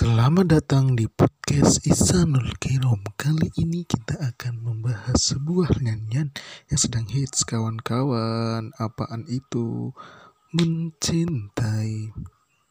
Selamat datang di podcast Isanul Kirom. Kali ini kita akan membahas sebuah nyanyian yang sedang hits kawan-kawan. Apaan itu? Mencintai.